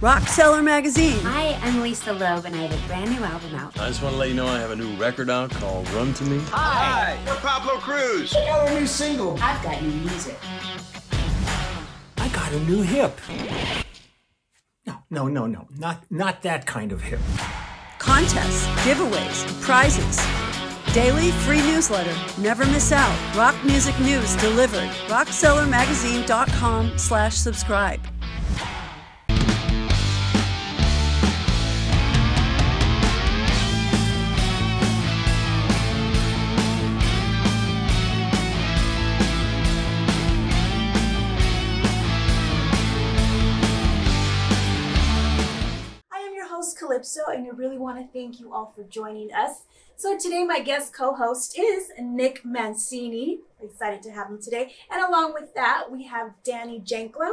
Rockseller Magazine. Hi, I'm Lisa Loeb, and I have a brand new album out. I just want to let you know I have a new record out called Run To Me. Hi, we're Pablo Cruise. I got a new single. I've got new music. I got a new hip. No, not that kind of hip. Contests, giveaways, prizes. Daily free newsletter. Never miss out. Rock music news delivered. RocksellerMagazine.com/subscribe. Calypso, and I really want to thank you all for joining us. So today my guest co-host is Nick Mancini. I'm excited to have him today. And along with that, we have Danny Janklow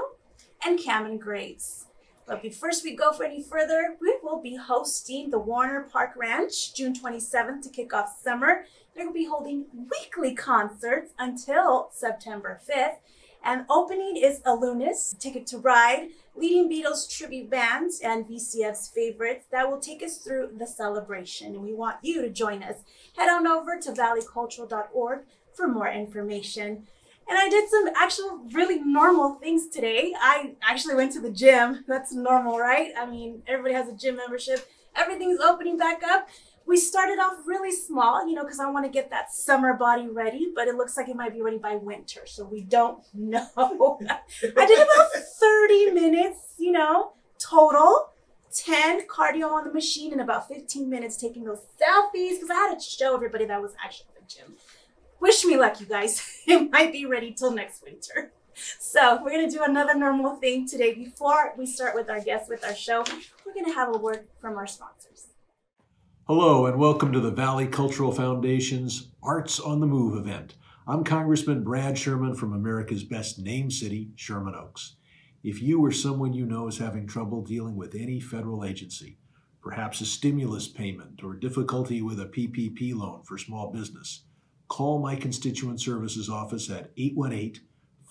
and Cameron Graves. But before we go for any further, we will be hosting the Warner Park Ranch June 27th to kick off summer. They're going to be holding weekly concerts until September 5th. And opening is Alunis, Ticket to Ride, leading Beatles tribute bands, and VCF's favorites that will take us through the celebration. And we want you to join us. Head on over to valleycultural.org for more information. And I did some actual really normal things today. I actually went to the gym. That's normal, right? I mean, everybody has a gym membership. Everything's opening back up. We started off really small, because I want to get that summer body ready, but it looks like it might be ready by winter, so we don't know. I did about 30 minutes, total, 10 cardio on the machine and about 15 minutes taking those selfies, because I had to show everybody that was actually at the gym. Wish me luck, you guys. It might be ready till next winter. So we're going to do another normal thing today. Before we start with our guests with our show, we're going to have a word from our sponsors. Hello and welcome to the Valley Cultural Foundation's Arts on the Move event. I'm Congressman Brad Sherman from America's best name city, Sherman Oaks. If you or someone you know is having trouble dealing with any federal agency, perhaps a stimulus payment or difficulty with a PPP loan for small business, call my Constituent Services office at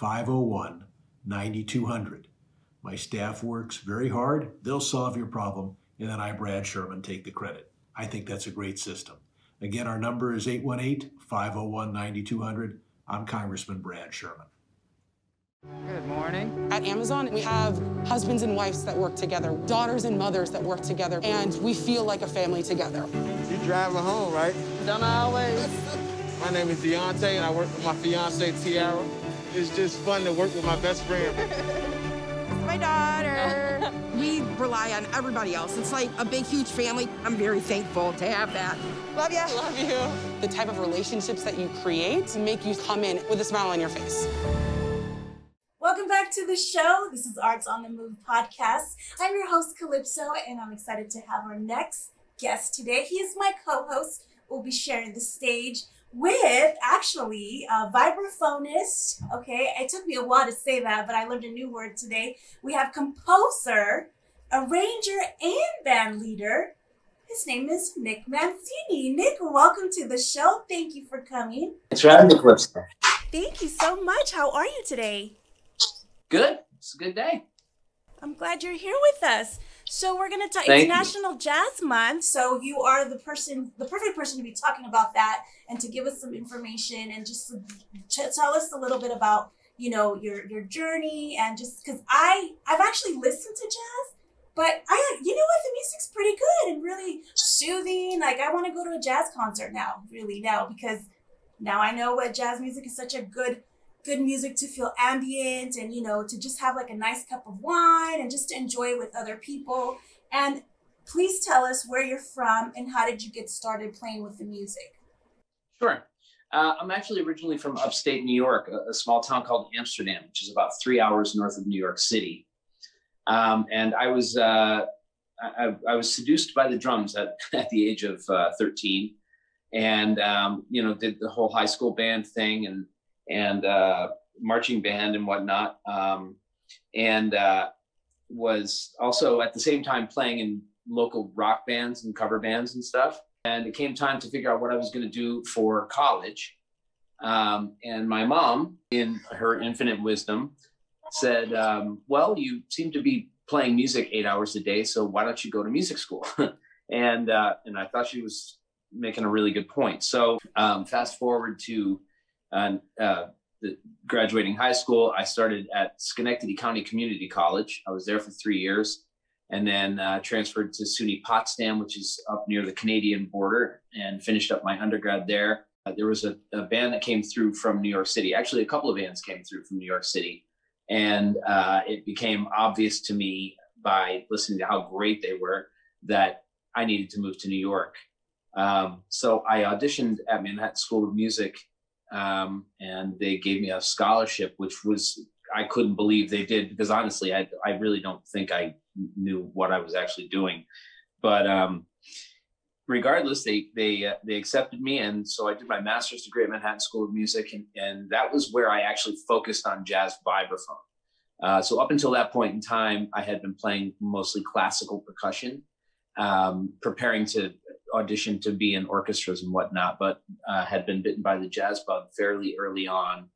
818-501-9200. My staff works very hard, they'll solve your problem, and then I, Brad Sherman, take the credit. I think that's a great system. Again, our number is 818-501-9200. I'm Congressman Brad Sherman. Good morning. At Amazon, we have husbands and wives that work together, daughters and mothers that work together, and we feel like a family together. You drive her home, right? Don't I always? My name is Deontay, and I work with my fiance, Tiara. It's just fun to work with my best friend. My daughter. We rely on everybody else. It's like a big, huge family. I'm very thankful to have that. Love you. Love you. The type of relationships that you create make you come in with a smile on your face. Welcome back to the show. This is Arts on the Move podcast. I'm your host, Calypso, and I'm excited to have our next guest today. He is my co-host. We'll be sharing the stage with actually a vibraphonist. Okay, it took me a while to say that, but I learned a new word today. We have composer, arranger, and band leader. His name is Nick Mancini. Nick, welcome to the show. Thank you for coming. Thanks for having me, Calypso. Thank you so much. How are you today? Good. It's a good day. I'm glad you're here with us. So we're going to talk International Jazz Month. So you are the perfect person to be talking about that and to give us some information and just tell us a little bit about, your journey and just because I've actually listened to jazz, but I the music's pretty good and really soothing. Like I want to go to a jazz concert now because now I know what jazz music is such a good music to feel ambient and, to just have like a nice cup of wine and just to enjoy it with other people. And please tell us where you're from and how did you get started playing with the music? Sure. I'm actually originally from upstate New York, a small town called Amsterdam, which is about 3 hours north of New York City. And I was I was seduced by the drums at the age of 13 and, did the whole high school band thing and marching band and whatnot. And was also at the same time playing in local rock bands and cover bands and stuff. And it came time to figure out what I was going to do for college. And my mom, in her infinite wisdom, said, well, you seem to be playing music 8 hours a day, so why don't you go to music school? And I thought she was making a really good point. So fast forward to graduating high school, I started at Schenectady County Community College. I was there for 3 years and then transferred to SUNY Potsdam, which is up near the Canadian border, and finished up my undergrad there. There was a band that came through from New York City. Actually, a couple of bands came through from New York City. And it became obvious to me by listening to how great they were that I needed to move to New York. So I auditioned at Manhattan School of Music, and they gave me a scholarship, which was, I couldn't believe they did, because honestly, I really don't think I knew what I was actually doing. But regardless, they accepted me. And so I did my master's degree at Manhattan School of Music. And that was where I actually focused on jazz vibraphone. So up until that point in time, I had been playing mostly classical percussion, preparing to audition to be in orchestras and whatnot, but had been bitten by the jazz bug fairly early on.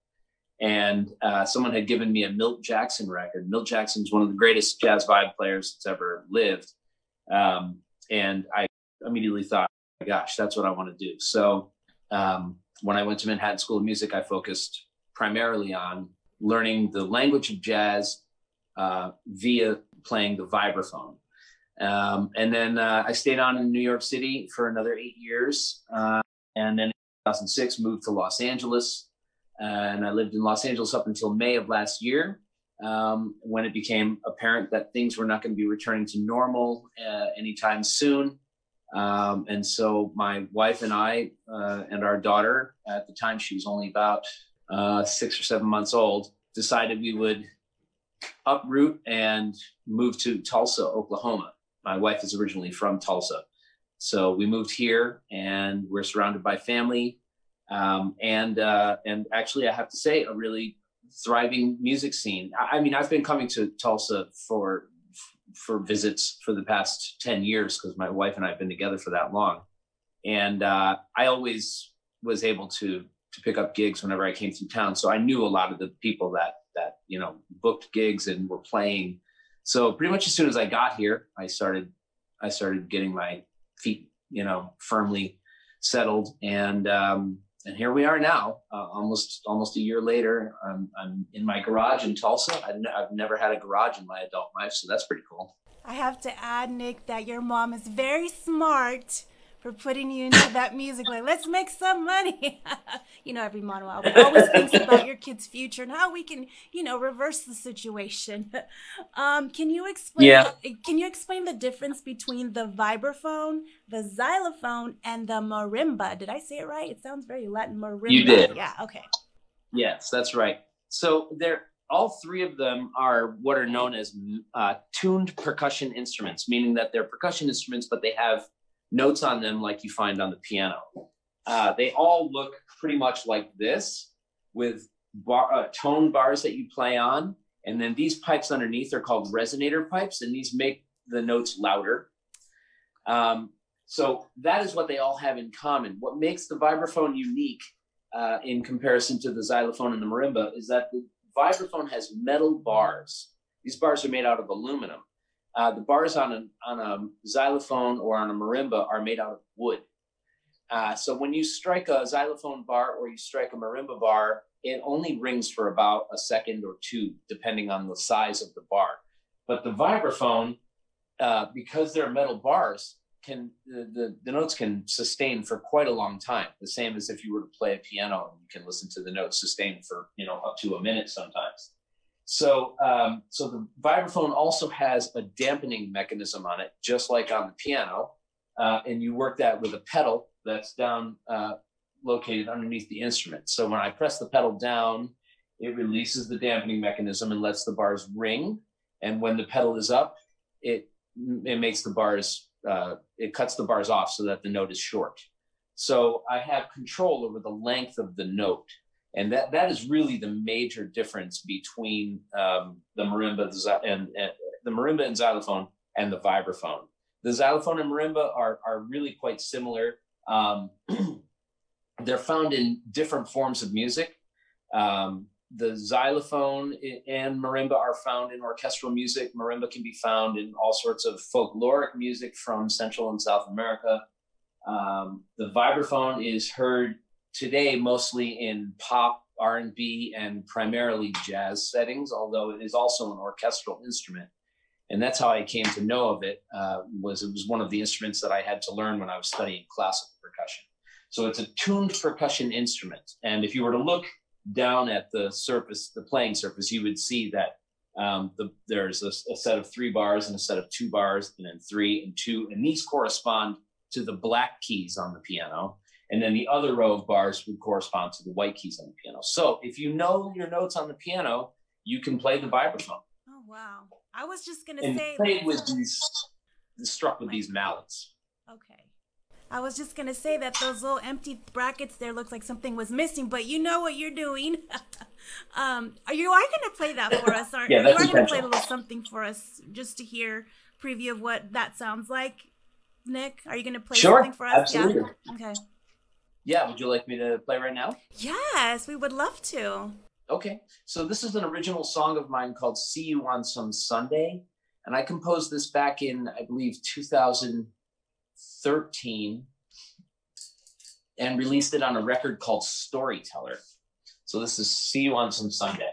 And someone had given me a Milt Jackson record. Milt Jackson's one of the greatest jazz vibe players that's ever lived. And I immediately thought, oh, gosh, that's what I want to do. So when I went to Manhattan School of Music, I focused primarily on learning the language of jazz via playing the vibraphone. And then I stayed on in New York City for another 8 years. And then in 2006, moved to Los Angeles. And I lived in Los Angeles up until May of last year, when it became apparent that things were not going to be returning to normal anytime soon. And so my wife and I and our daughter, at the time she was only about 6 or 7 months old, decided we would uproot and move to Tulsa, Oklahoma. My wife is originally from Tulsa. So we moved here and we're surrounded by family. And actually, I have to say, a really thriving music scene. I mean, I've been coming to Tulsa for visits for the past 10 years because my wife and I have been together for that long. And I always was able to pick up gigs whenever I came through town. So I knew a lot of the people that you know, booked gigs and were playing. So pretty much as soon as I got here, I started getting my feet, you know, firmly settled. And here we are now, almost a year later. I'm in my garage in Tulsa. I've never had a garage in my adult life, so that's pretty cool. I have to add, Nick, that your mom is very smart for putting you into that music. Like, let's make some money. You know, every mom always thinks about your kid's future and how we can, you know, reverse the situation. Can you explain the difference between the vibraphone, the xylophone, and the marimba? Did I say it right? It sounds very Latin, marimba. You did. Yeah, okay. Yes, that's right. So all three of them are what are known as tuned percussion instruments, meaning that they're percussion instruments, but they have notes on them like you find on the piano. They all look pretty much like this, with tone bars that you play on. And then these pipes underneath are called resonator pipes, and these make the notes louder. So that is what they all have in common. What makes the vibraphone unique in comparison to the xylophone and the marimba is that the vibraphone has metal bars. These bars are made out of aluminum. The bars on a xylophone or on a marimba are made out of wood. So when you strike a xylophone bar or you strike a marimba bar, it only rings for about a second or two, depending on the size of the bar. But the vibraphone, because they're metal bars, the notes can sustain for quite a long time. The same as if you were to play a piano and you can listen to the notes sustain for, you know, up to a minute sometimes. So the vibraphone also has a dampening mechanism on it, just like on the piano. And you work that with a pedal that's down, located underneath the instrument. So when I press the pedal down, it releases the dampening mechanism and lets the bars ring. And when the pedal is up, it makes the bars, it cuts the bars off so that the note is short. So I have control over the length of the note. And that is really the major difference between the marimba and the marimba and xylophone and the vibraphone. The xylophone and marimba are really quite similar. They're found in different forms of music. The xylophone and marimba are found in orchestral music. Marimba can be found in all sorts of folkloric music from Central and South America. The vibraphone is heard today mostly in pop, R&B, and primarily jazz settings, although it is also an orchestral instrument. And that's how I came to know of it, it was one of the instruments that I had to learn when I was studying classical percussion. So it's a tuned percussion instrument. And if you were to look down at the surface, the playing surface, you would see that there's a set of 3 bars and a set of 2 bars, and then 3 and 2, and these correspond to the black keys on the piano. And then the other row of bars would correspond to the white keys on the piano. So if you know your notes on the piano, you can play the vibraphone. Oh, wow. I was just going to say... played with these, struck with these mallets. Okay. I was just going to say that those little empty brackets there looked like something was missing, but you know what you're doing. You are going to play that for us, aren't you? Yeah, that's intentional. You are going to play a little something for us just to hear a preview of what that sounds like. Nick, are you going to play something for us? Absolutely. Yeah. Okay. Yeah, would you like me to play right now? Yes, we would love to. Okay, so this is an original song of mine called See You on Some Sunday. And I composed this back in, I believe, 2013, and released it on a record called Storyteller. So this is See You on Some Sunday.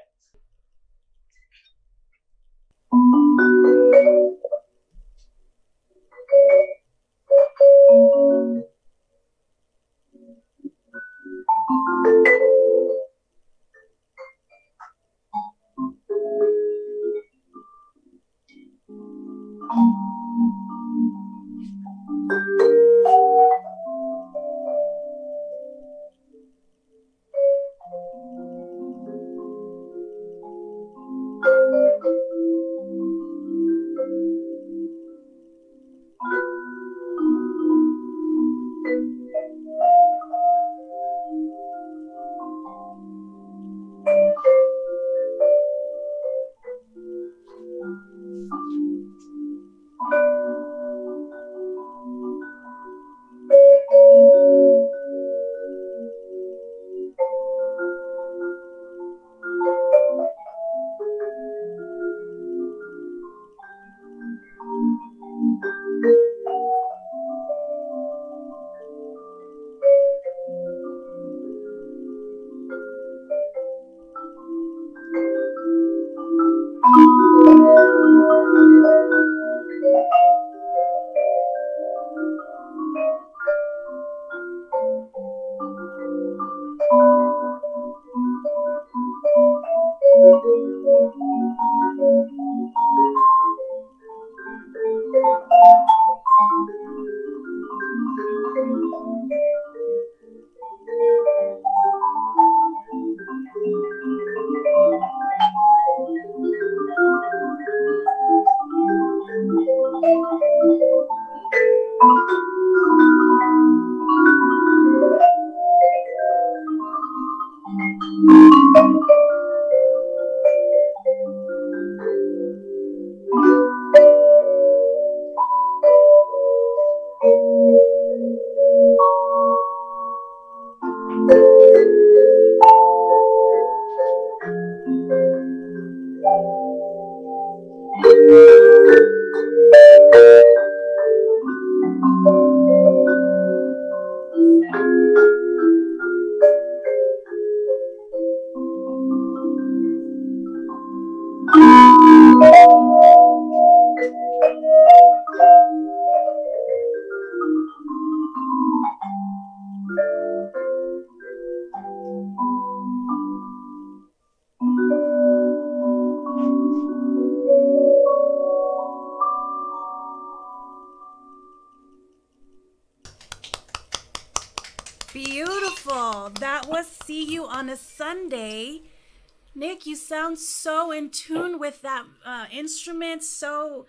You sound so in tune with that instrument, so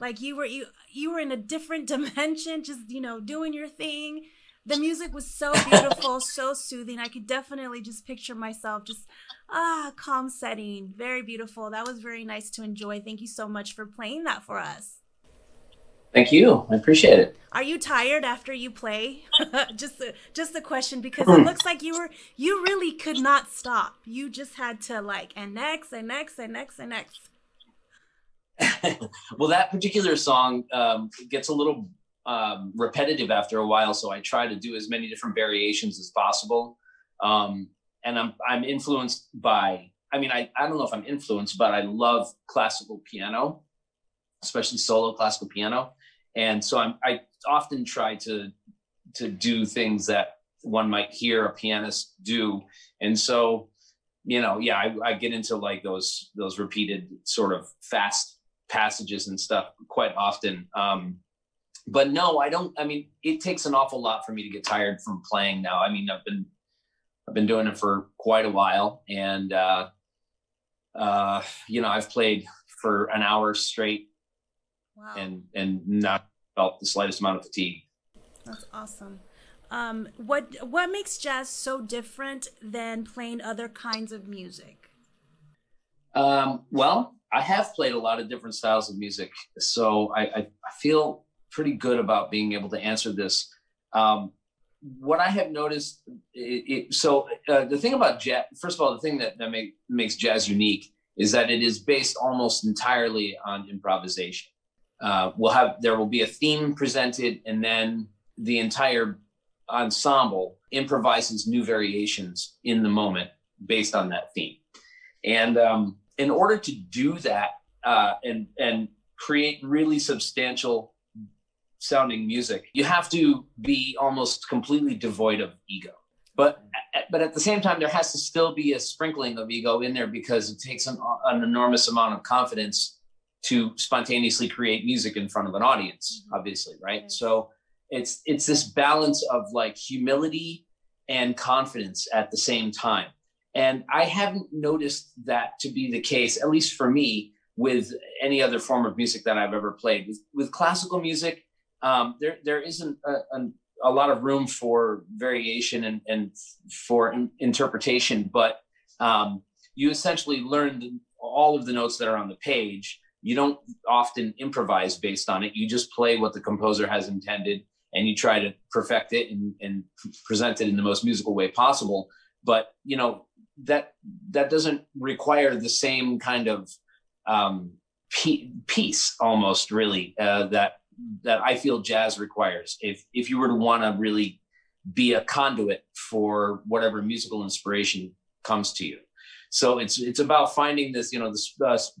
like you were in a different dimension, just, you know, doing your thing. The music was so beautiful, so soothing. I could definitely just picture myself just calm setting. Very beautiful. That was very nice to enjoy. Thank you so much for playing that for us. Thank you. I appreciate it. Are you tired after you play? just the question, because it looks like you really could not stop. You just had to like, and next, and next, and next, and next. Well, that particular song gets a little repetitive after a while, so I try to do as many different variations as possible. And I'm influenced by, I don't know if I'm influenced, but I love classical piano, especially solo classical piano. And so I often try to do things that one might hear a pianist do. And so, I get into like those repeated sort of fast passages and stuff quite often. But no, it takes an awful lot for me to get tired from playing now. I've been doing it for quite a while, and I've played for an hour straight. Wow. And not felt the slightest amount of fatigue. That's awesome. What makes jazz so different than playing other kinds of music? Well, I have played a lot of different styles of music, so I feel pretty good about being able to answer this. What I have noticed, the thing about jazz, first of all, the thing that makes jazz unique is that it is based almost entirely on improvisation. There will be a theme presented, and then the entire ensemble improvises new variations in the moment based on that theme. And in order to do that and create really substantial sounding music, you have to be almost completely devoid of ego. But at the same time, there has to still be a sprinkling of ego in there, because it takes an enormous amount of confidence to spontaneously create music in front of an audience, obviously, right? Okay. So it's this balance of like humility and confidence at the same time. And I haven't noticed that to be the case, at least for me, with any other form of music that I've ever played. With classical music, there isn't a lot of room for variation and for interpretation, but you essentially learn all of the notes that are on the page. You don't often improvise based on it. You just play what the composer has intended, and you try to perfect it and present it in the most musical way possible. But, that doesn't require the same kind of peace almost really that I feel jazz requires. If you were to want to really be a conduit for whatever musical inspiration comes to you. So it's about finding this,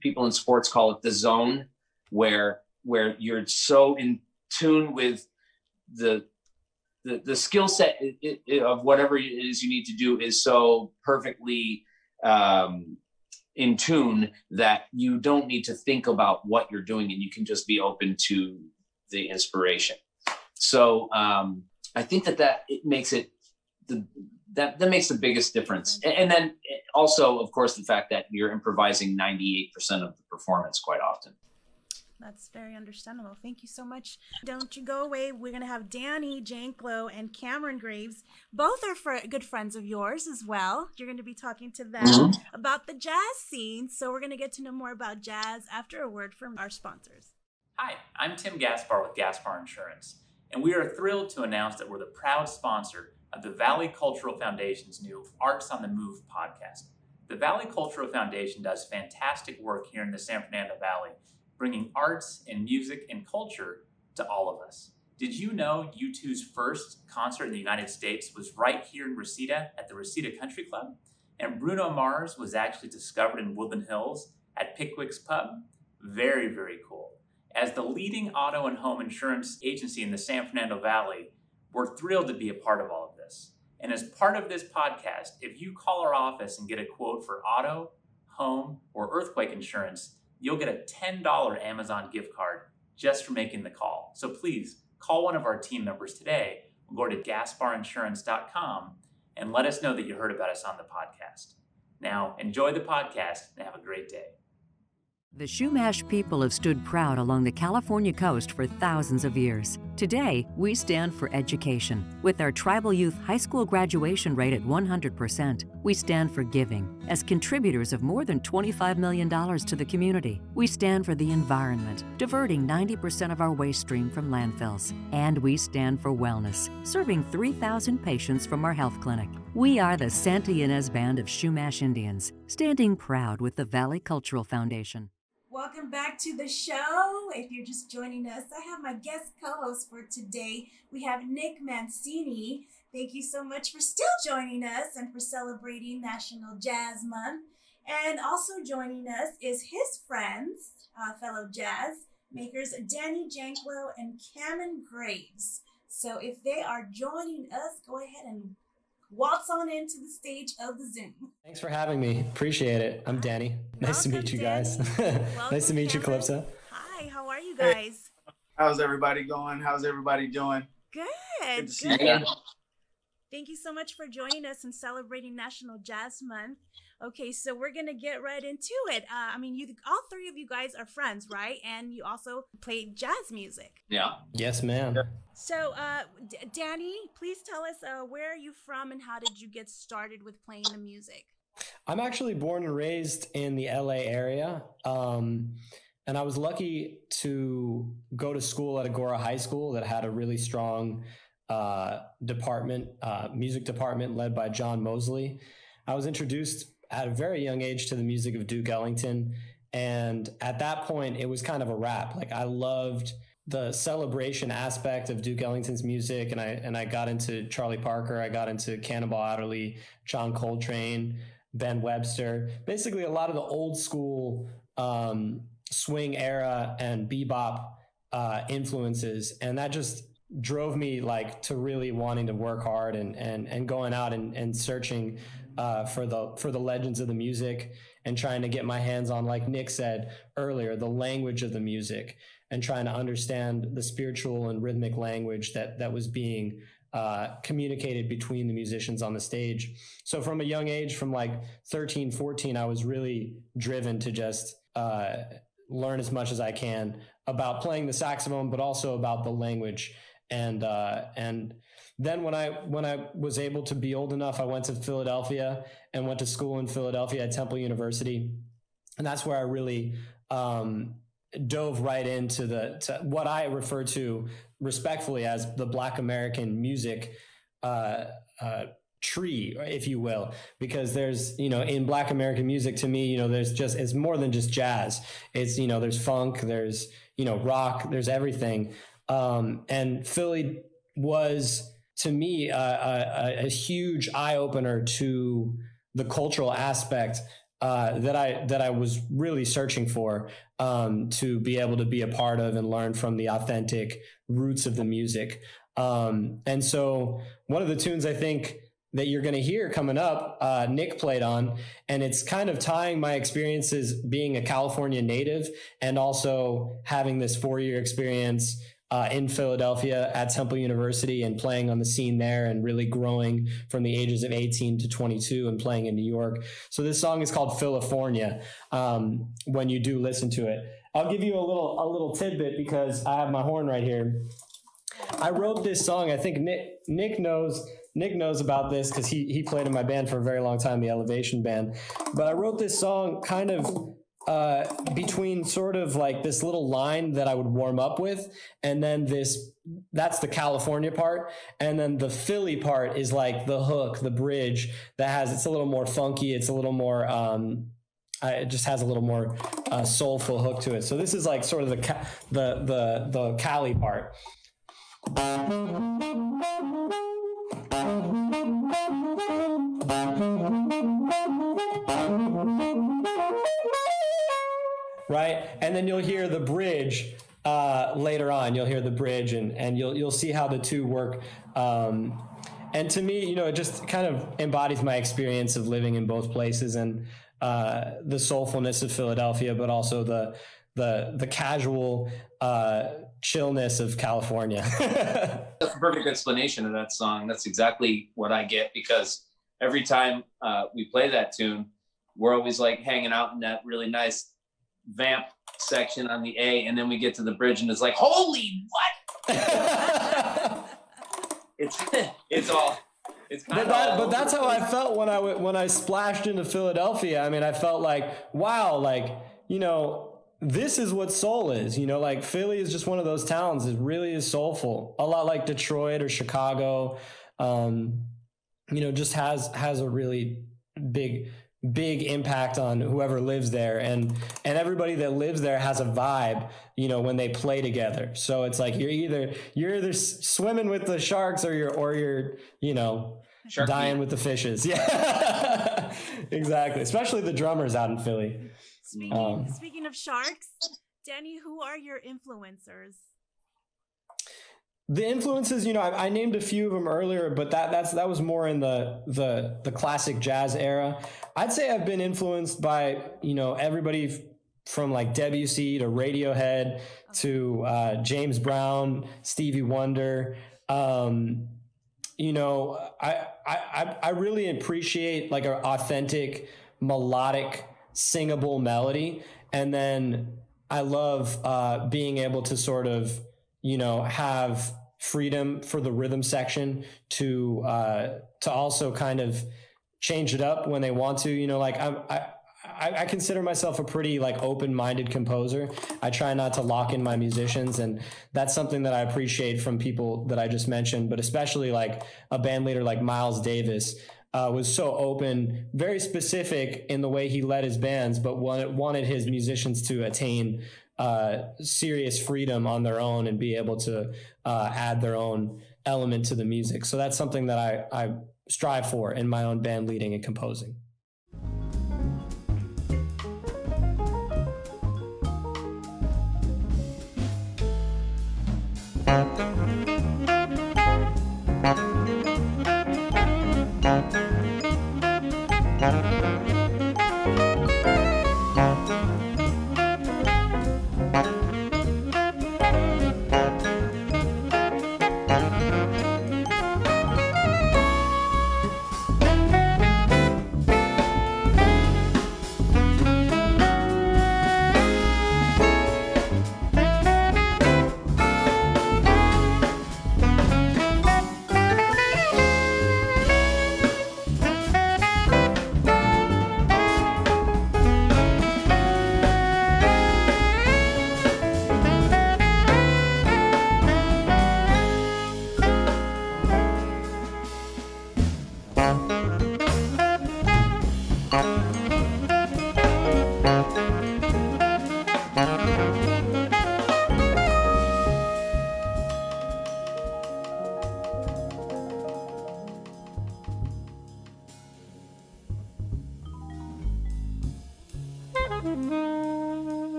people in sports call it the zone, where you're so in tune with the skill set of whatever it is you need to do is so perfectly in tune that you don't need to think about what you're doing, and you can just be open to the inspiration. So I think that it makes it that makes the biggest difference. And then also, of course, the fact that you're improvising 98% of the performance quite often. That's very understandable. Thank you so much. Don't you go away. We're going to have Danny Janklow and Cameron Graves. Both are good friends of yours as well. You're going to be talking to them about the jazz scene. So we're going to get to know more about jazz after a word from our sponsors. Hi, I'm Tim Gaspar with Gaspar Insurance, and we are thrilled to announce that we're the proud sponsor of the Valley Cultural Foundation's new Arts on the Move podcast. The Valley Cultural Foundation does fantastic work here in the San Fernando Valley, bringing arts and music and culture to all of us. Did you know U2's first concert in the United States was right here in Reseda at the Reseda Country Club? And Bruno Mars was actually discovered in Woodland Hills at Pickwick's Pub? Very, very cool. As the leading auto and home insurance agency in the San Fernando Valley, we're thrilled to be a part of all of this. And as part of this podcast, if you call our office and get a quote for auto, home, or earthquake insurance, you'll get a $10 Amazon gift card just for making the call. So please call one of our team members today, or go to gasparinsurance.com and let us know that you heard about us on the podcast. Now, enjoy the podcast and have a great day. The Chumash people have stood proud along the California coast for thousands of years. Today, we stand for education. With our tribal youth high school graduation rate at 100%, we stand for giving as contributors of more than $25 million to the community. We stand for the environment, diverting 90% of our waste stream from landfills. And we stand for wellness, serving 3,000 patients from our health clinic. We are the Santa Ynez Band of Chumash Indians, standing proud with the Valley Cultural Foundation. Welcome back to the show. If you're just joining us, I have my guest co-host for today. We have Nick Mancini. Thank you so much for still joining us and for celebrating National Jazz Month. And also joining us is his friends, fellow jazz makers, Danny Janklow and Cameron Graves. So if they are joining us, go ahead and waltz on into the stage of the Zoom. Thanks for having me. Appreciate it. I'm Danny. Nice to meet you guys. Nice to meet you, Calypso. Hi, how are you guys? Hey. How's everybody going? How's everybody doing? Good. Good to see you guys. Thank you so much for joining us in celebrating National Jazz Month. Okay, so we're going to get right into it. I mean, all three of you guys are friends, right? And you also play jazz music. Yeah. Yes, ma'am. So, Danny, please tell us, where are you from and how did you get started with playing the music? I'm actually born and raised in the LA area. And I was lucky to go to school at Agoura High School that had a really strong music department led by John Mosley. I was introduced at a very young age to the music of Duke Ellington, and at that point it was kind of a wrap. Like, I loved the celebration aspect of Duke Ellington's music, and I got into Charlie Parker, I got into Cannonball Adderley, John Coltrane, Ben Webster, basically a lot of the old school swing era and bebop influences, and that just drove me like to really wanting to work hard and going out and searching for the legends of the music and trying to get my hands on, like Nick said earlier, the language of the music and trying to understand the spiritual and rhythmic language that was being communicated between the musicians on the stage. So from a young age, from like 13, 14, I was really driven to just learn as much as I can about playing the saxophone, but also about the language. And then when I was able to be old enough, I went to Philadelphia and went to school in Philadelphia at Temple University. And that's where I really dove right into to what I refer to respectfully as the Black American music tree, if you will, because there's, in Black American music, to me, there's just, it's more than just jazz. It's, there's funk, there's, rock, there's everything. And Philly was, to me, a huge eye opener to the cultural aspect that I was really searching for, to be able to be a part of and learn from the authentic roots of the music. And so one of the tunes I think that you're going to hear coming up, Nick played on, and it's kind of tying my experiences being a California native and also having this 4-year experience in Philadelphia at Temple University and playing on the scene there and really growing from the ages of 18 to 22 and playing in New York. So this song is called Philifornia. When you do listen to it, I'll give you a little tidbit because I have my horn right here. I wrote this song. I think Nick knows about this because he played in my band for a very long time, the Elevation Band. But I wrote this song kind of between sort of like this little line that I would warm up with, and then that's the California part, and then the Philly part is like the hook, the bridge it's a little more funky, it's a little more it just has a little more soulful hook to it. So this is like sort of the Cali part. Right? And then you'll hear the bridge later on. You'll hear the bridge and you'll see how the two work. And to me, it just kind of embodies my experience of living in both places and the soulfulness of Philadelphia, but also the casual chillness of California. That's a perfect explanation of that song. That's exactly what I get, because every time we play that tune, we're always like hanging out in that really nice vamp section on the A, and then we get to the bridge and it's like, holy, what? It's all. It's kind but that's how I felt when I splashed into Philadelphia. I mean, I felt like, wow, like, you know, this is what soul is. You know, like Philly is just one of those towns that really is soulful. A lot like Detroit or Chicago, you know, just has a really big impact on whoever lives there, and everybody that lives there has a vibe, you know, when they play together. So it's like you're either swimming with the sharks or you're you know, shark dying with the fishes. Yeah. Exactly, especially the drummers out in Philly. Speaking of sharks, Danny, who are your influencers? The influences, you know, I named a few of them earlier, but that was more in the classic jazz era. I'd say I've been influenced by, you know, everybody from like Debussy to Radiohead to James Brown, Stevie Wonder. You know, I really appreciate like an authentic, melodic, singable melody, and then I love being able to sort of, you know, have freedom for the rhythm section to also kind of change it up when they want to. You know, like I consider myself a pretty like open-minded composer. I try not to lock in my musicians, and that's something that I appreciate from people that I just mentioned, but especially like a band leader like Miles Davis was so open, very specific in the way he led his bands, but wanted his musicians to attain serious freedom on their own and be able to add their own element to the music. So that's something that I strive for in my own band leading and composing.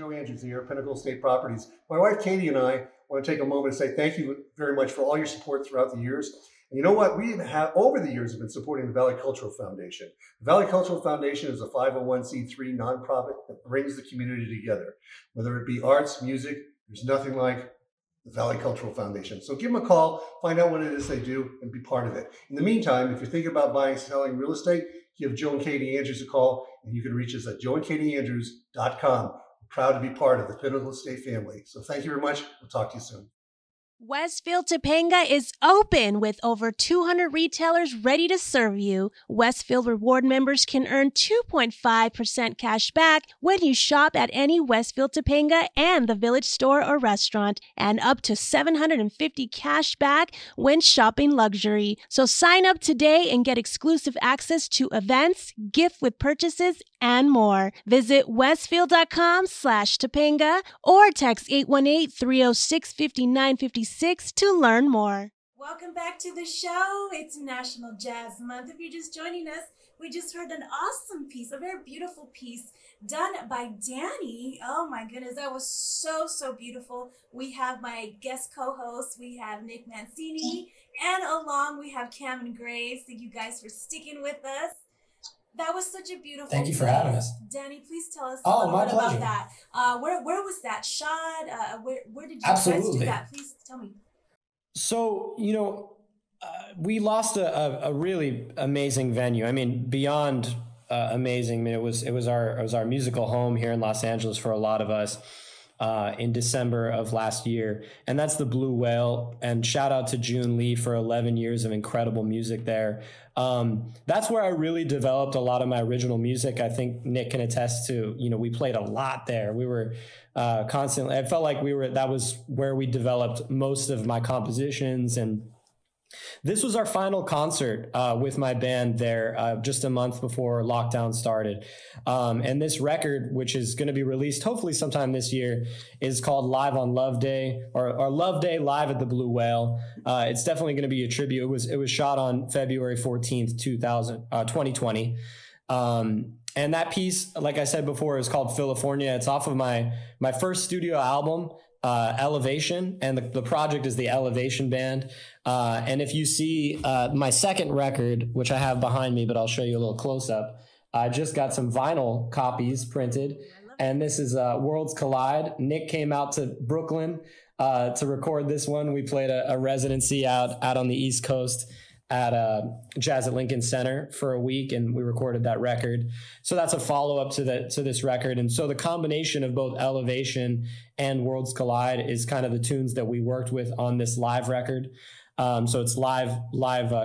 Joe Andrews here, Pinnacle State Properties. My wife, Katie, and I want to take a moment to say thank you very much for all your support throughout the years. And you know what? We have, over the years, have been supporting the Valley Cultural Foundation. The Valley Cultural Foundation is a 501c3 nonprofit that brings the community together. Whether it be arts, music, there's nothing like the Valley Cultural Foundation. So give them a call, find out what it is they do, and be part of it. In the meantime, if you're thinking about buying and selling real estate, give Joe and Katie Andrews a call, and you can reach us at joeandkatieandrews.com. We're proud to be part of the Pinnacle State family. So thank you very much. We'll talk to you soon. Westfield Topanga is open with over 200 retailers ready to serve you. Westfield Reward members can earn 2.5% cash back when you shop at any Westfield Topanga and the Village store or restaurant, and up to $750 cash back when shopping luxury. So sign up today and get exclusive access to events, gift with purchases, and more. Visit westfield.com/Topanga or text 818-306-5956 to learn more. Welcome back to the show. It's National Jazz Month. If you're just joining us, we just heard an awesome piece, a very beautiful piece done by Danny. Oh my goodness, that was so beautiful. We have my guest co-hosts. We have Nick Mancini, and along we have Cameron Graves. Thank you guys for sticking with us. That was such a beautiful Thank you for place. Having us. Danny, please tell us a little bit about that. Where was that shot? Where did you guys do that? Please tell me. So, you know, we lost a really amazing venue. I mean, beyond amazing. I mean, it was our musical home here in Los Angeles for a lot of us in December of last year. And that's the Blue Whale. And shout out to June Lee for 11 years of incredible music there. That's where I really developed a lot of my original music. I think Nick can attest to, you know, we played a lot there. We were constantly, I felt like that was where we developed most of my compositions. And this was our final concert with my band there just a month before lockdown started. And this record, which is going to be released hopefully sometime this year, is called Live on Love Day or Love Day Live at the Blue Whale. It's definitely going to be a tribute. It was shot on February 14th, 2020. And that piece, like I said before, is called California. It's off of my first studio album, Elevation, and the project is the Elevation Band. And if you see my second record, which I have behind me, but I'll show you a little close up, I just got some vinyl copies printed, and this is Worlds Collide. Nick came out to Brooklyn to record this one. We played a residency out on the East Coast at Jazz at Lincoln Center for a week, and we recorded that record. So that's a follow-up to this record. And so the combination of both Elevation and Worlds Collide is kind of the tunes that we worked with on this live record. So it's live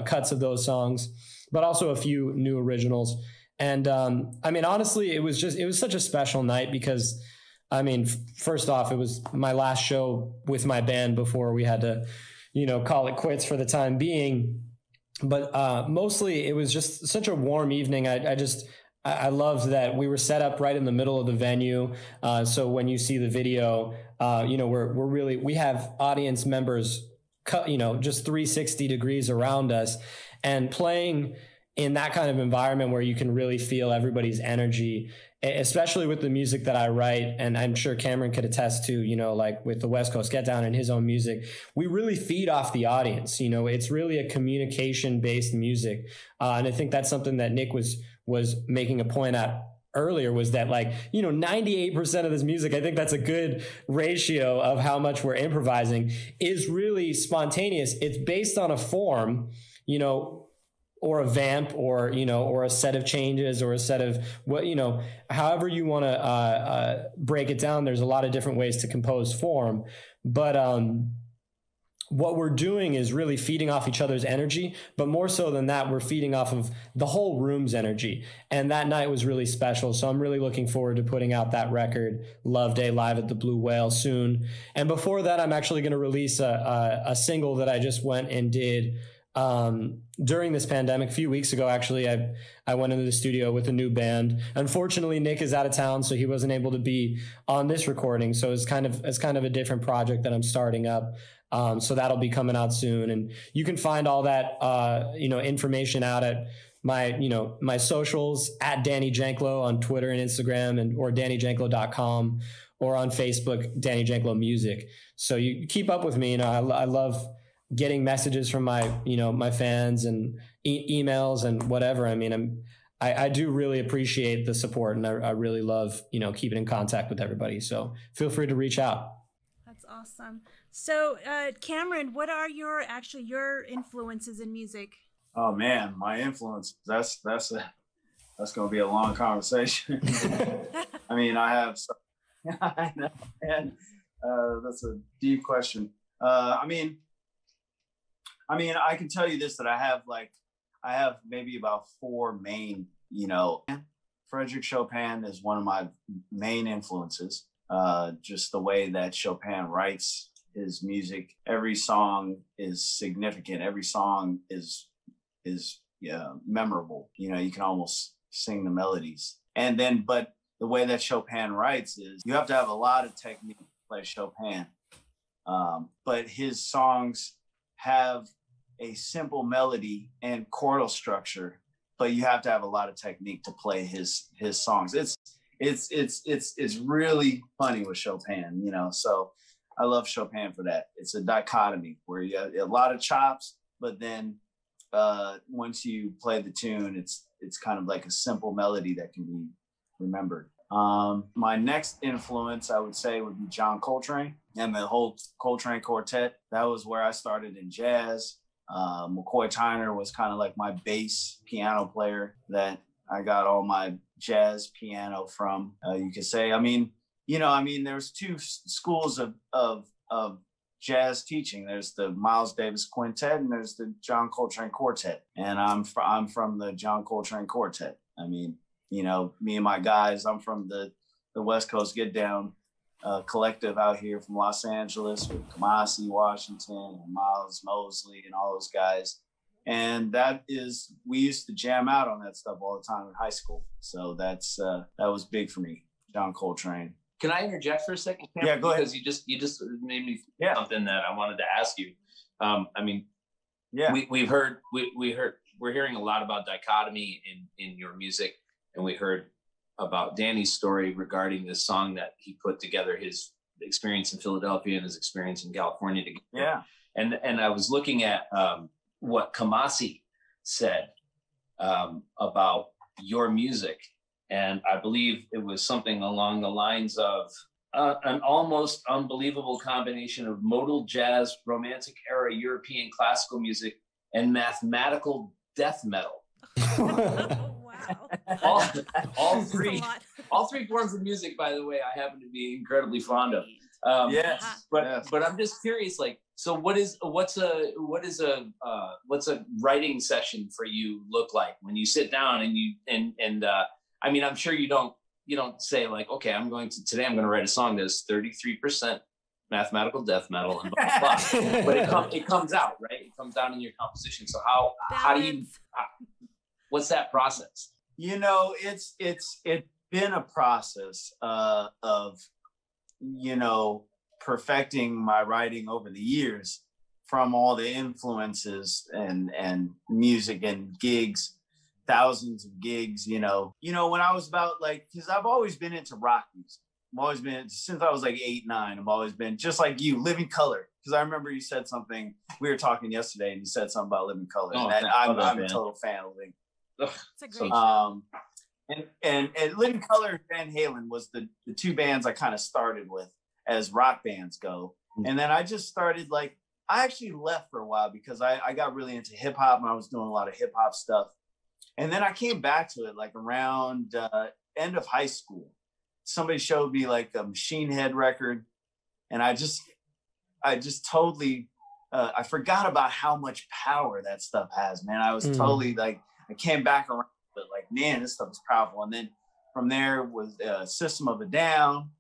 cuts of those songs, but also a few new originals. And I mean, honestly, it was such a special night because, I mean, first off, it was my last show with my band before we had to, you know, call it quits for the time being. But mostly it was just such a warm evening. I loved that we were set up right in the middle of the venue. So when you see the video, you know, we have audience members, you know, just 360 degrees around us, and playing in that kind of environment where you can really feel everybody's energy, especially with the music that I write. And I'm sure Cameron could attest to, you know, like with the West Coast Get Down and his own music, we really feed off the audience. You know, it's really a communication based music. And I think that's something that Nick was making a point at earlier, was that, like, you know, 98% of this music, I think that's a good ratio of how much we're improvising, is really spontaneous. It's based on a form, you know, or a vamp, or, you know, or a set of changes, or a set of what, you know, however you want to break it down. There's a lot of different ways to compose form, but what we're doing is really feeding off each other's energy, but more so than that, we're feeding off of the whole room's energy. And that night was really special. So I'm really looking forward to putting out that record, Love Day Live at the Blue Whale, soon. And before that, I'm actually going to release a single that I just went and did during this pandemic. A few weeks ago, actually, I went into the studio with a new band. Unfortunately, Nick is out of town, so he wasn't able to be on this recording. So it's kind of a different project that I'm starting up. So that'll be coming out soon, and you can find all that you know, information out at my socials, at Danny Janklow on Twitter and Instagram, and or DannyJanklow.com, or on Facebook, Danny Janklow Music. So you keep up with me. You know, I love getting messages from my, you know, my fans and emails and whatever. I mean, I do really appreciate the support, and I really love, you know, keeping in contact with everybody. So feel free to reach out. That's awesome. So Cameron, what are your influences in music? Oh man, my influence, that's going to be a long conversation. I mean, I have, I know, man, that's a deep question. I mean, I can tell you this, that I have maybe about four main, you know. Frederick Chopin is one of my main influences. Just the way that Chopin writes his music, every song is significant. Every song is memorable. You know, you can almost sing the melodies. And then, but the way that Chopin writes is you have to have a lot of technique to play Chopin. But his songs have a simple melody and chordal structure, but you have to have a lot of technique to play his songs. It's really funny with Chopin, you know, so I love Chopin for that. It's a dichotomy where you have a lot of chops, but then once you play the tune, it's kind of like a simple melody that can be remembered. My next influence, I would say, would be John Coltrane and the whole Coltrane Quartet. That was where I started in jazz. McCoy Tyner was kind of like my bass piano player that I got all my jazz piano from. You could say, I mean, you know, I mean, there's two schools of jazz teaching. There's the Miles Davis Quintet and there's the John Coltrane Quartet. And I'm from the John Coltrane Quartet. I mean, you know, me and my guys, I'm from the West Coast Get Down collective out here from Los Angeles with Kamasi Washington and Miles Mosley and all those guys. And we used to jam out on that stuff all the time in high school. So that was big for me, John Coltrane. Can I interject for a second, Cameron? Yeah, go ahead. Because you just made me think something that I wanted to ask you. We're hearing a lot about dichotomy in your music. And we heard about Danny's story regarding this song that he put together, his experience in Philadelphia and his experience in California together. Yeah. And I was looking at what Kamasi said about your music. And I believe it was something along the lines of an almost unbelievable combination of modal jazz, romantic era European classical music, and mathematical death metal. Wow. all three forms of music, by the way, I happen to be incredibly fond of. But I'm just curious, like, so what's a writing session for you look like when you sit down and I mean, I'm sure you don't say like, okay, today I'm going to write a song that's 33% mathematical death metal and blah, blah, blah. But it comes out, right? It comes out in your composition. So how do you, what's that process? You know, it's been a process of, you know, perfecting my writing over the years from all the influences and music and gigs, thousands of gigs, you know. You know, when I was about like, because I've always been into rock music. I've always been, since I was like 8, 9, I've always been just like you, Living Color. Because I remember you said something, we were talking yesterday and you said something about Living Color. Oh, and I'm a total fan of Living Color. It's a great show. And Living Color and Van Halen was the two bands I kind of started with as rock bands go. Mm-hmm. And then I just started like, I actually left for a while because I got really into hip hop and I was doing a lot of hip hop stuff. And then I came back to it like around end of high school. Somebody showed me like a Machine Head record and I just totally, I forgot about how much power that stuff has, man. I was totally like, I came back around, but like, man, this stuff is powerful. And then from there was System of a Down.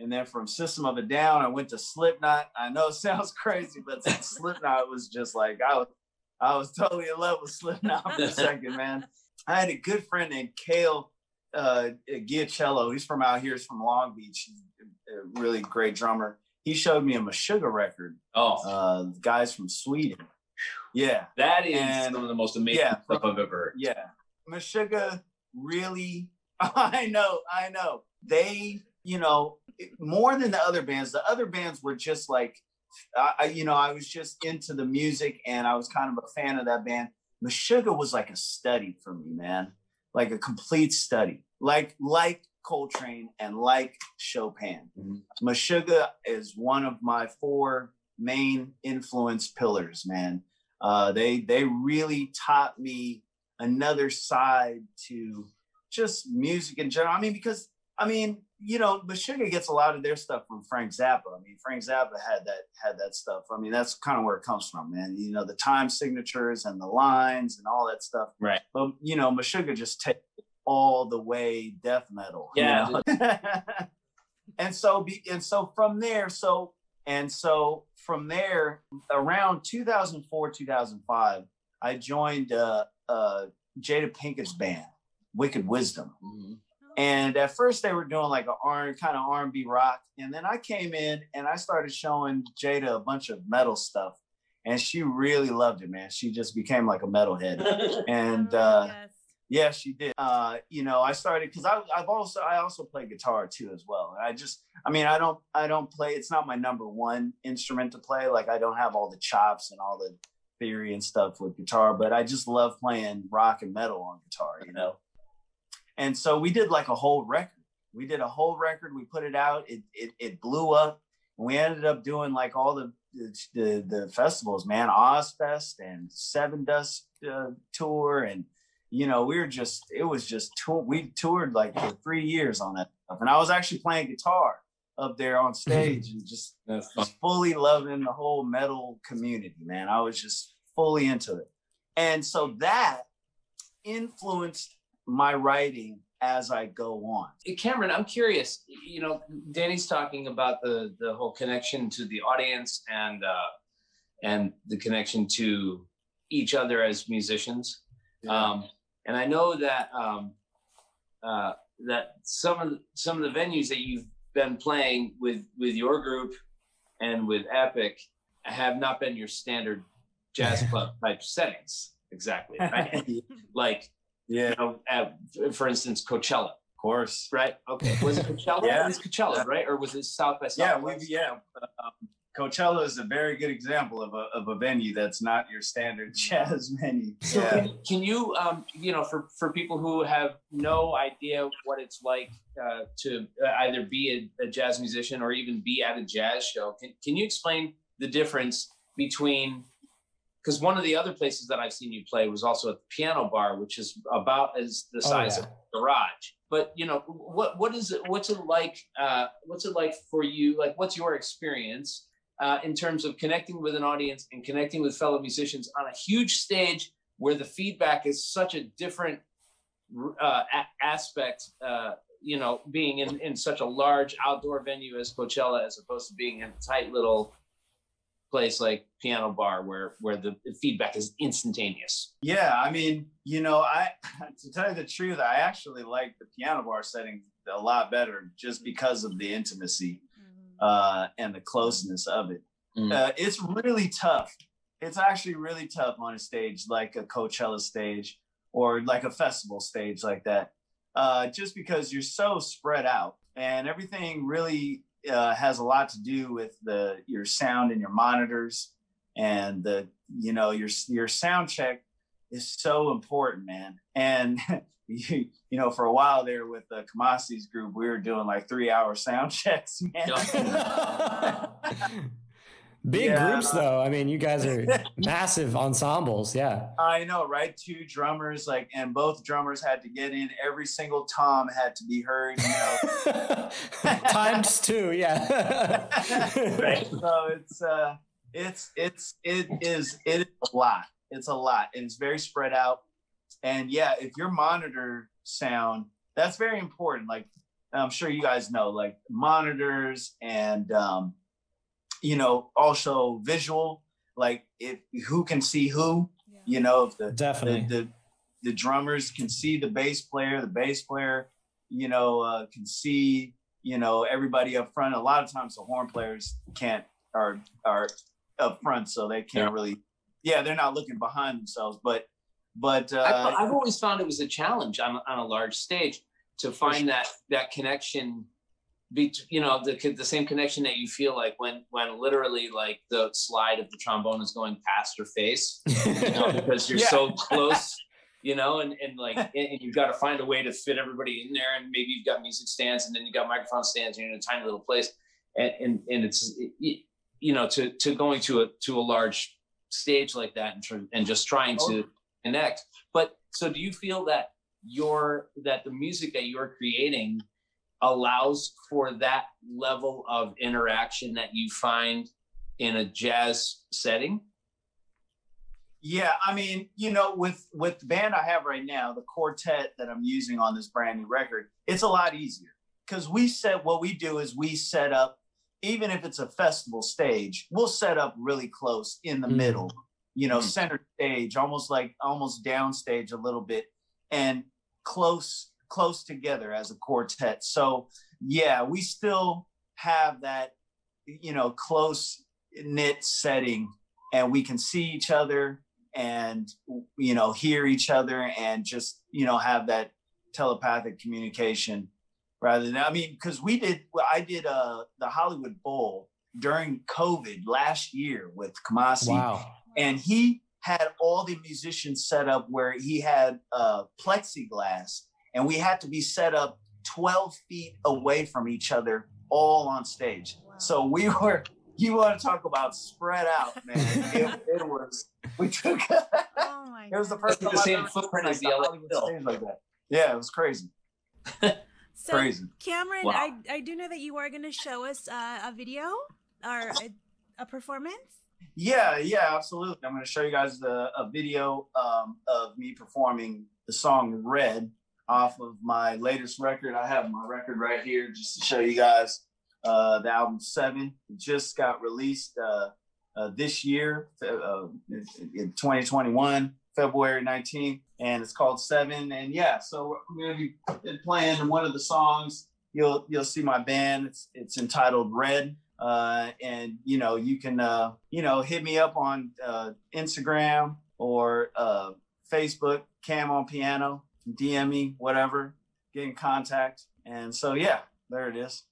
And then from System of a Down, I went to Slipknot. I know it sounds crazy, but Slipknot was just like, I was totally in love with Slipknot for a second, man. I had a good friend named Kale Giacello. He's from out here. He's from Long Beach. He's a really great drummer. He showed me a Meshuggah record. Oh, guys from Sweden. Yeah, that is some of the most amazing stuff I've ever heard. Yeah, Meshuggah really. I know. They you know, more than the other bands. The other bands were just like, you know, I was just into the music and I was kind of a fan of that band. Meshuggah was like a study for me, man, like a complete study, like Coltrane and like Chopin. Mm-hmm. Meshuggah is one of my four main influence pillars, man. They really taught me another side to just music in general. I mean, because, I mean, you know, Meshuggah gets a lot of their stuff from Frank Zappa. I mean, Frank Zappa had that stuff. I mean, that's kind of where it comes from, man. You know, the time signatures and the lines and all that stuff. Right. But, you know, Meshuggah just takes all the way death metal. Yeah. You know? And so from there, around 2004, 2005, I joined Jada Pinkett's band, Wicked Wisdom. Mm-hmm. And at first they were doing like a kind of R&B rock. And then I came in and I started showing Jada a bunch of metal stuff. And she really loved it, man. She just became like a metalhead. And yeah, she did. You know, I started because I also play guitar too as well. And I don't play. It's not my number one instrument to play. Like I don't have all the chops and all the theory and stuff with guitar, but I just love playing rock and metal on guitar, you know? And so we did like a whole record. We did a whole record. We put it out. It blew up. And we ended up doing like all the festivals, man. Ozfest and Seven Dust tour, and you know we toured like for 3 years on that stuff. And I was actually playing guitar up there on stage and just fully loving the whole metal community, man. I was just fully into it, and so that influenced my writing as I go on. Cameron, I'm curious, you know, Danny's talking about the whole connection to the audience and the connection to each other as musicians. Yeah. And I know that that some of the venues that you've been playing with your group and with Epic have not been your standard jazz club type settings exactly, right? Like, yeah, you know, for instance, Coachella, of course, right? Okay, was it Coachella? Yeah, it was Coachella, right? Or was it South by Southwest? Yeah, Coachella is a very good example of a venue that's not your standard jazz venue. So yeah. Can you, you know, for people who have no idea what it's like to either be a jazz musician or even be at a jazz show, can you explain the difference between? Because one of the other places that I've seen you play was also at the Piano Bar, which is about as the size of a garage. But you know, what's it like for you? Like, what's your experience in terms of connecting with an audience and connecting with fellow musicians on a huge stage where the feedback is such a different aspect? You know, being in such a large outdoor venue as Coachella, as opposed to being in a tight little place like Piano Bar where the feedback is instantaneous. Yeah, I mean, you know, to tell you the truth, I actually like the Piano Bar setting a lot better just because of the intimacy and the closeness of it. Mm-hmm. It's really tough. It's actually really tough on a stage like a Coachella stage or like a festival stage like that, just because you're so spread out and everything really has a lot to do with your sound and your monitors, and you know, your sound check is so important, man. And you know, for a while there with Kamasi's group, we were doing like 3-hour sound checks, man. Big groups though. I mean, you guys are massive ensembles. Yeah, I know, right? 2 drummers, like, and both drummers had to get in. Every single tom had to be heard, you know. Times 2, yeah. Right. So it is a lot. It's a lot, and it's very spread out. And yeah, if your monitor sound, that's very important. Like, I'm sure you guys know, like monitors and you know, also visual, like if who can see who, yeah. You know, if the drummers can see the bass player, you know, can see, you know, everybody up front. A lot of times the horn players are up front, so they can't really, they're not looking behind themselves. But I've always found it was a challenge on a large stage to find that connection you know, the same connection that you feel like when literally like the slide of the trombone is going past your face, you know, because you're so close, you know, and you've got to find a way to fit everybody in there. And maybe you've got music stands and then you've got microphone stands and you're in a tiny little place. And it's, you know, to going to a large stage like that and just trying to connect. But so do you feel that that the music that you're creating allows for that level of interaction that you find in a jazz setting? Yeah, I mean, you know, with the band I have right now, the quartet that I'm using on this brand new record, it's a lot easier because what we do is we set up, even if it's a festival stage, we'll set up really close in the middle, you know, center stage, almost downstage a little bit, and close together as a quartet. So yeah, we still have that, you know, close knit setting, and we can see each other and, you know, hear each other and just, you know, have that telepathic communication rather than, I mean, cause I did the Hollywood Bowl during COVID last year with Kamasi. Wow. And he had all the musicians set up where he had plexiglass, and we had to be set up 12 feet away from each other, all on stage. Wow. So you want to talk about spread out, man. It was the first time I've ever footprint as the Hollywood like that. Yeah, it was crazy. So crazy. Cameron, wow. I do know that you are going to show us a video or a performance. Yeah, absolutely. I'm going to show you guys a video of me performing the song Red off of my latest record. I have my record right here just to show you guys. The album Seven, it just got released this year in 2021, February 19th, and it's called Seven. And yeah, so I'm going to be playing one of the songs. You'll see my band. It's entitled Red. And you know, you can you know, hit me up on Instagram or Facebook, Cam on Piano, DM me, whatever, get in contact. And so yeah, there it is.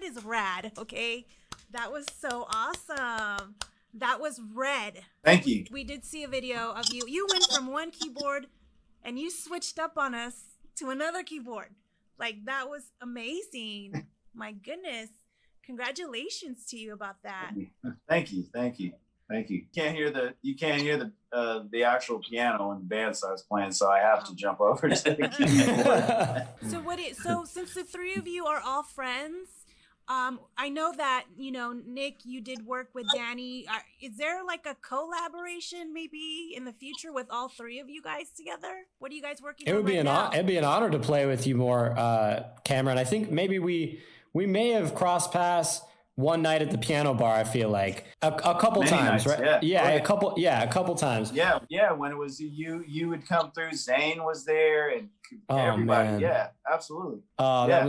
That part is rad, okay? That was so awesome. That was Red. Thank you. We did see a video of you. You went from one keyboard and you switched up on us to another keyboard. Like, that was amazing. My goodness. Congratulations to you about that. Thank you. You can't hear the actual piano and the band I was playing, so I have to jump over to the keyboard. So since the three of you are all friends, I know that, you know, Nick, you did work with Danny. Is there like a collaboration maybe in the future with all three of you guys together? What are you guys working on? It'd be an honor to play with you more, Cameron. I think maybe we may have crossed paths one night at the Piano Bar. I feel like a couple times, nights, right? Yeah, a couple times. Yeah. When it was you would come through. Zane was there, and everybody. Man. Yeah, absolutely. That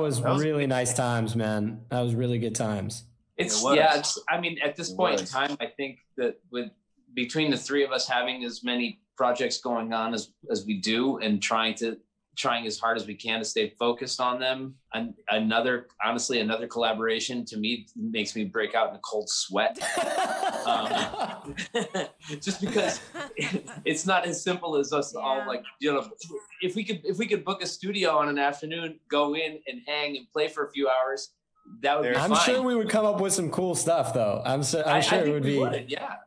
was really nice times, man. That was really good times. At this point in time, I think that between the three of us having as many projects going on as we do, and trying as hard as we can to stay focused on them. And another collaboration to me makes me break out in a cold sweat. Just because it's not as simple as us all, like, you know, if we could book a studio on an afternoon, go in and hang and play for a few hours, that would be fine. I'm sure we would come up with some cool stuff though. I think it would be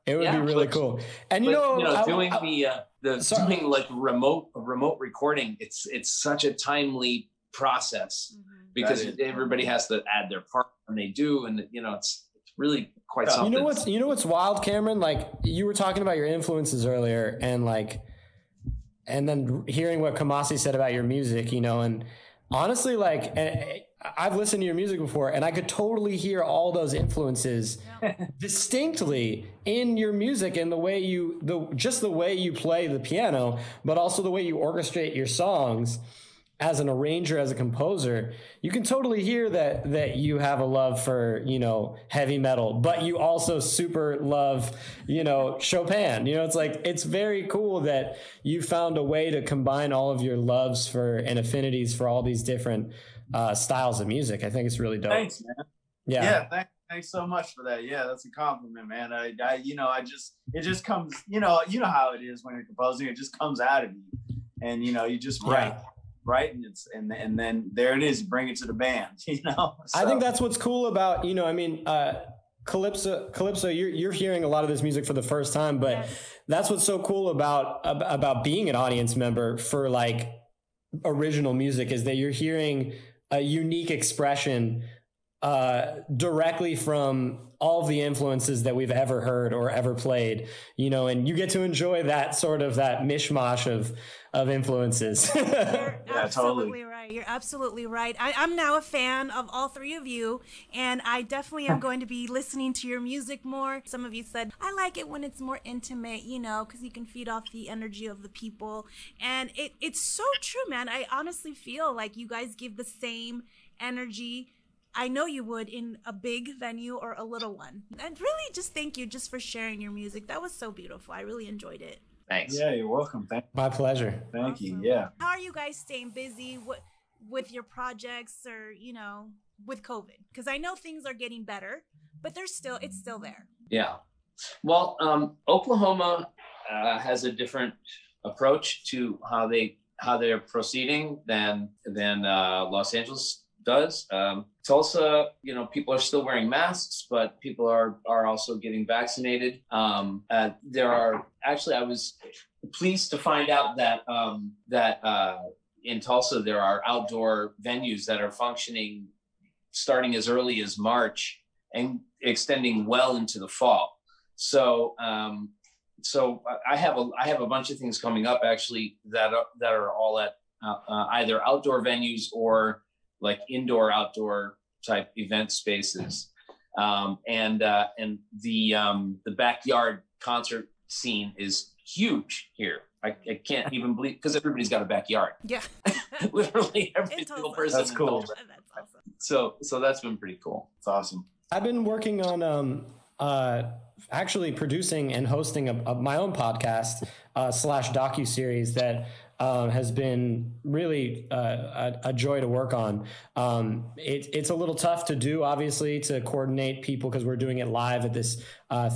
really cool. And doing remote recording, it's such a timely process, because everybody has to add their part when they do, and it's really quite something. You know what's wild, Cameron? Like, you were talking about your influences earlier, and then hearing what Kamasi said about your music, and honestly, like, I've listened to your music before, and I could totally hear all those influences distinctly in your music, and the way you play the piano, but also the way you orchestrate your songs as an arranger, as a composer. You can totally hear that you have a love for, heavy metal, but you also super love, Chopin. It's like, it's very cool that you found a way to combine all of your loves and affinities for all these different styles of music. I think it's really dope. Thanks, man. Thanks so much for that. Yeah, that's a compliment, man. It just comes, you know how it is when you're composing, it just comes out of you, and you just write, and it's and then there it is, bring it to the band. So. I think that's what's cool about Calypso. You're hearing a lot of this music for the first time, but that's what's so cool about being an audience member for like original music, is that you're hearing a unique expression directly from all the influences that we've ever heard or ever played, and you get to enjoy that sort of that mishmash of influences. You're absolutely right. I'm now a fan of all three of you, and I definitely am going to be listening to your music more. Some of you said, I like it when it's more intimate, because you can feed off the energy of the people. And it's so true, man. I honestly feel like you guys give the same energy I know you would in a big venue or a little one. And really just thank you just for sharing your music. That was so beautiful. I really enjoyed it. Thanks. Yeah, you're welcome. My pleasure. Thank you. Yeah. How are you guys staying busy with your projects or, with COVID? Because I know things are getting better, but it's still there. Yeah. Well, Oklahoma has a different approach to how they're proceeding than Los Angeles does. Tulsa, people are still wearing masks, but people are also getting vaccinated. I was pleased to find out that in Tulsa there are outdoor venues that are functioning starting as early as March and extending well into the fall. So I have a bunch of things coming up actually that are all at either outdoor venues or like indoor outdoor type event spaces, and the backyard concert scene is huge here. I can't even believe, because everybody's got a backyard. Yeah, literally every single person. That's cool. That's awesome. So that's been pretty cool. It's awesome. I've been working on actually producing and hosting my own podcast / docu series that has been really a joy to work on. It's a little tough to do, obviously, to coordinate people because we're doing it live at this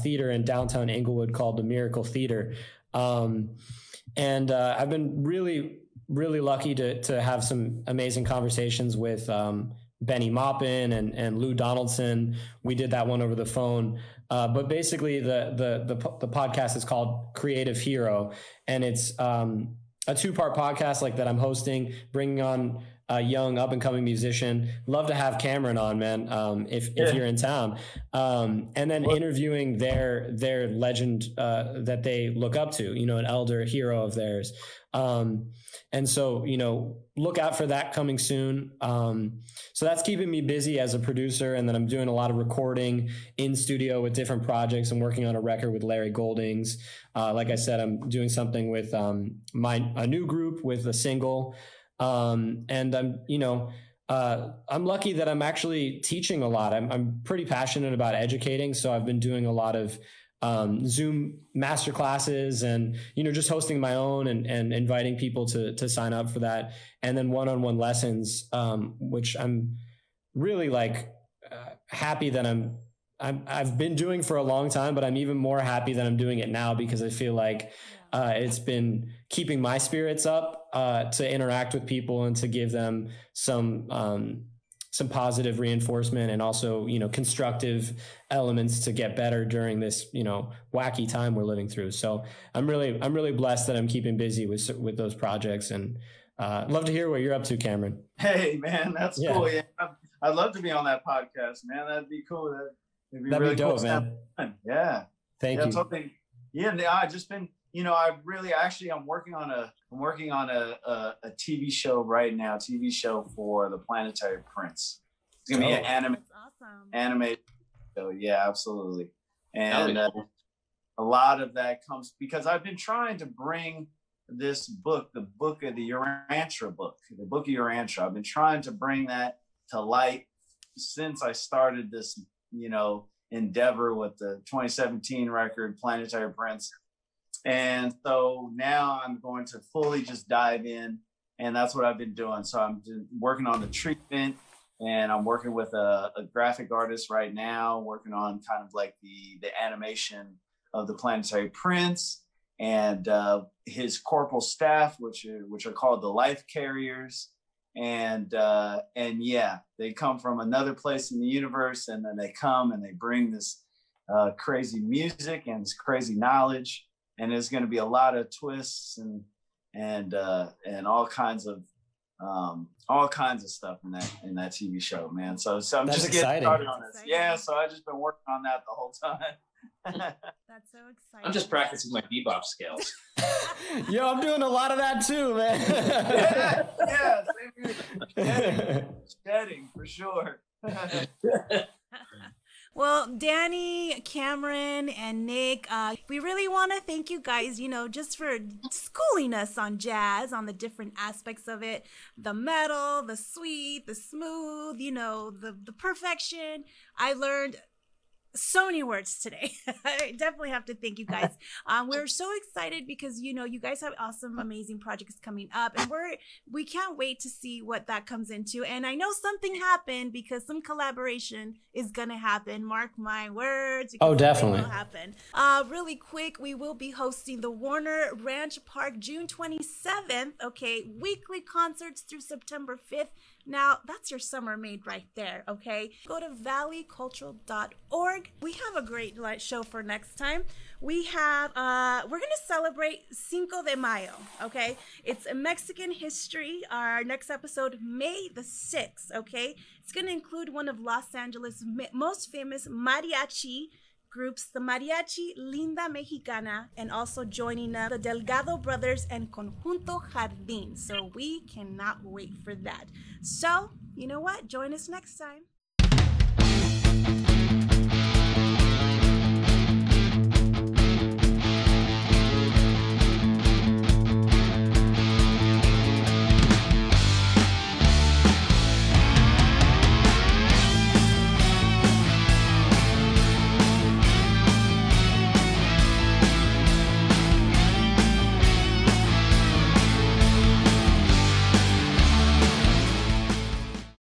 theater in downtown Inglewood called the Miracle Theater. And I've been really, really lucky to have some amazing conversations with Benny Maupin and Lou Donaldson. We did that one over the phone. But basically the podcast is called Creative Hero, and it's a 2-part podcast like that I'm hosting, bringing on a young up and coming musician. Love to have Cameron on, man. If you're in town, and then interviewing their legend, that they look up to, you know, an elder hero of theirs. And so, you know, look out for that coming soon. So that's keeping me busy as a producer. And then I'm doing a lot of recording in studio with different projects. I'm working on a record with Larry Goldings. Like I said, I'm doing something with, a new group with a single, and I'm lucky that I'm actually teaching a lot. I'm pretty passionate about educating. So I've been doing a lot of Zoom masterclasses and, you know, just hosting my own and inviting people to sign up for that. And then one-on-one lessons, which I'm really happy that I've been doing for a long time, but I'm even more happy that I'm doing it now because I feel like it's been keeping my spirits up to interact with people and to give them some positive reinforcement and also, you know, constructive elements to get better during this, you know, wacky time we're living through. So I'm really blessed that I'm keeping busy with those projects, and love to hear what you're up to, Cameron. Hey, man, that's cool. Yeah, I'd love to be on that podcast, man. That'd be cool. That'd be really dope, cool, man. Yeah. Thank you. Something. Yeah. I've just been, you know, I'm working on a TV show right now, TV show for the Planetary Prince. It's going to be an animated. Awesome. Animated show. Yeah, absolutely. And cool. A lot of that comes because I've been trying to bring this book, the Book of Urantia. I've been trying to bring that to light since I started this, you know, endeavor with the 2017 record Planetary Prince. And so now I'm going to fully just dive in, and that's what I've been doing. So I'm working on the treatment, and I'm working with a graphic artist right now, working on kind of like the animation of the Planetary Prince and his corporal staff, which are called the Life Carriers. And yeah, they come from another place in the universe, and then they come and they bring this crazy music and this crazy knowledge. And there's going to be a lot of twists and all kinds of stuff in that TV show, man. So I'm just getting started on this. Yeah, so I've just been working on that the whole time. That's so exciting. I'm just practicing my bebop scales. Yo, I'm doing a lot of that too, man. Yeah, same here. Shedding for sure. Well, Danny, Cameron, and Nick, we really want to thank you guys, you know, just for schooling us on jazz, on the different aspects of it, the metal, the sweet, the smooth, you know, the perfection. I learned so many words today. I definitely have to thank you guys. We're so excited because, you know, you guys have awesome, amazing projects coming up, and we can't wait to see what that comes into. And I know something happened because some collaboration is going to happen. Mark my words. Oh, definitely. Will happen. Really quick, we will be hosting the Warner Ranch Park June 27th. Okay. Weekly concerts through September 5th. Now, that's your summer made right there, okay? Go to valleycultural.org. We have a great show for next time. We have, we're going to celebrate Cinco de Mayo, okay? It's Mexican history. Our next episode, May the 6th, okay? It's going to include one of Los Angeles' most famous mariachi groups, the Mariachi Linda Mexicana, and also joining us, the Delgado Brothers and Conjunto Jardín. So we cannot wait for that. So, you know what? Join us next time.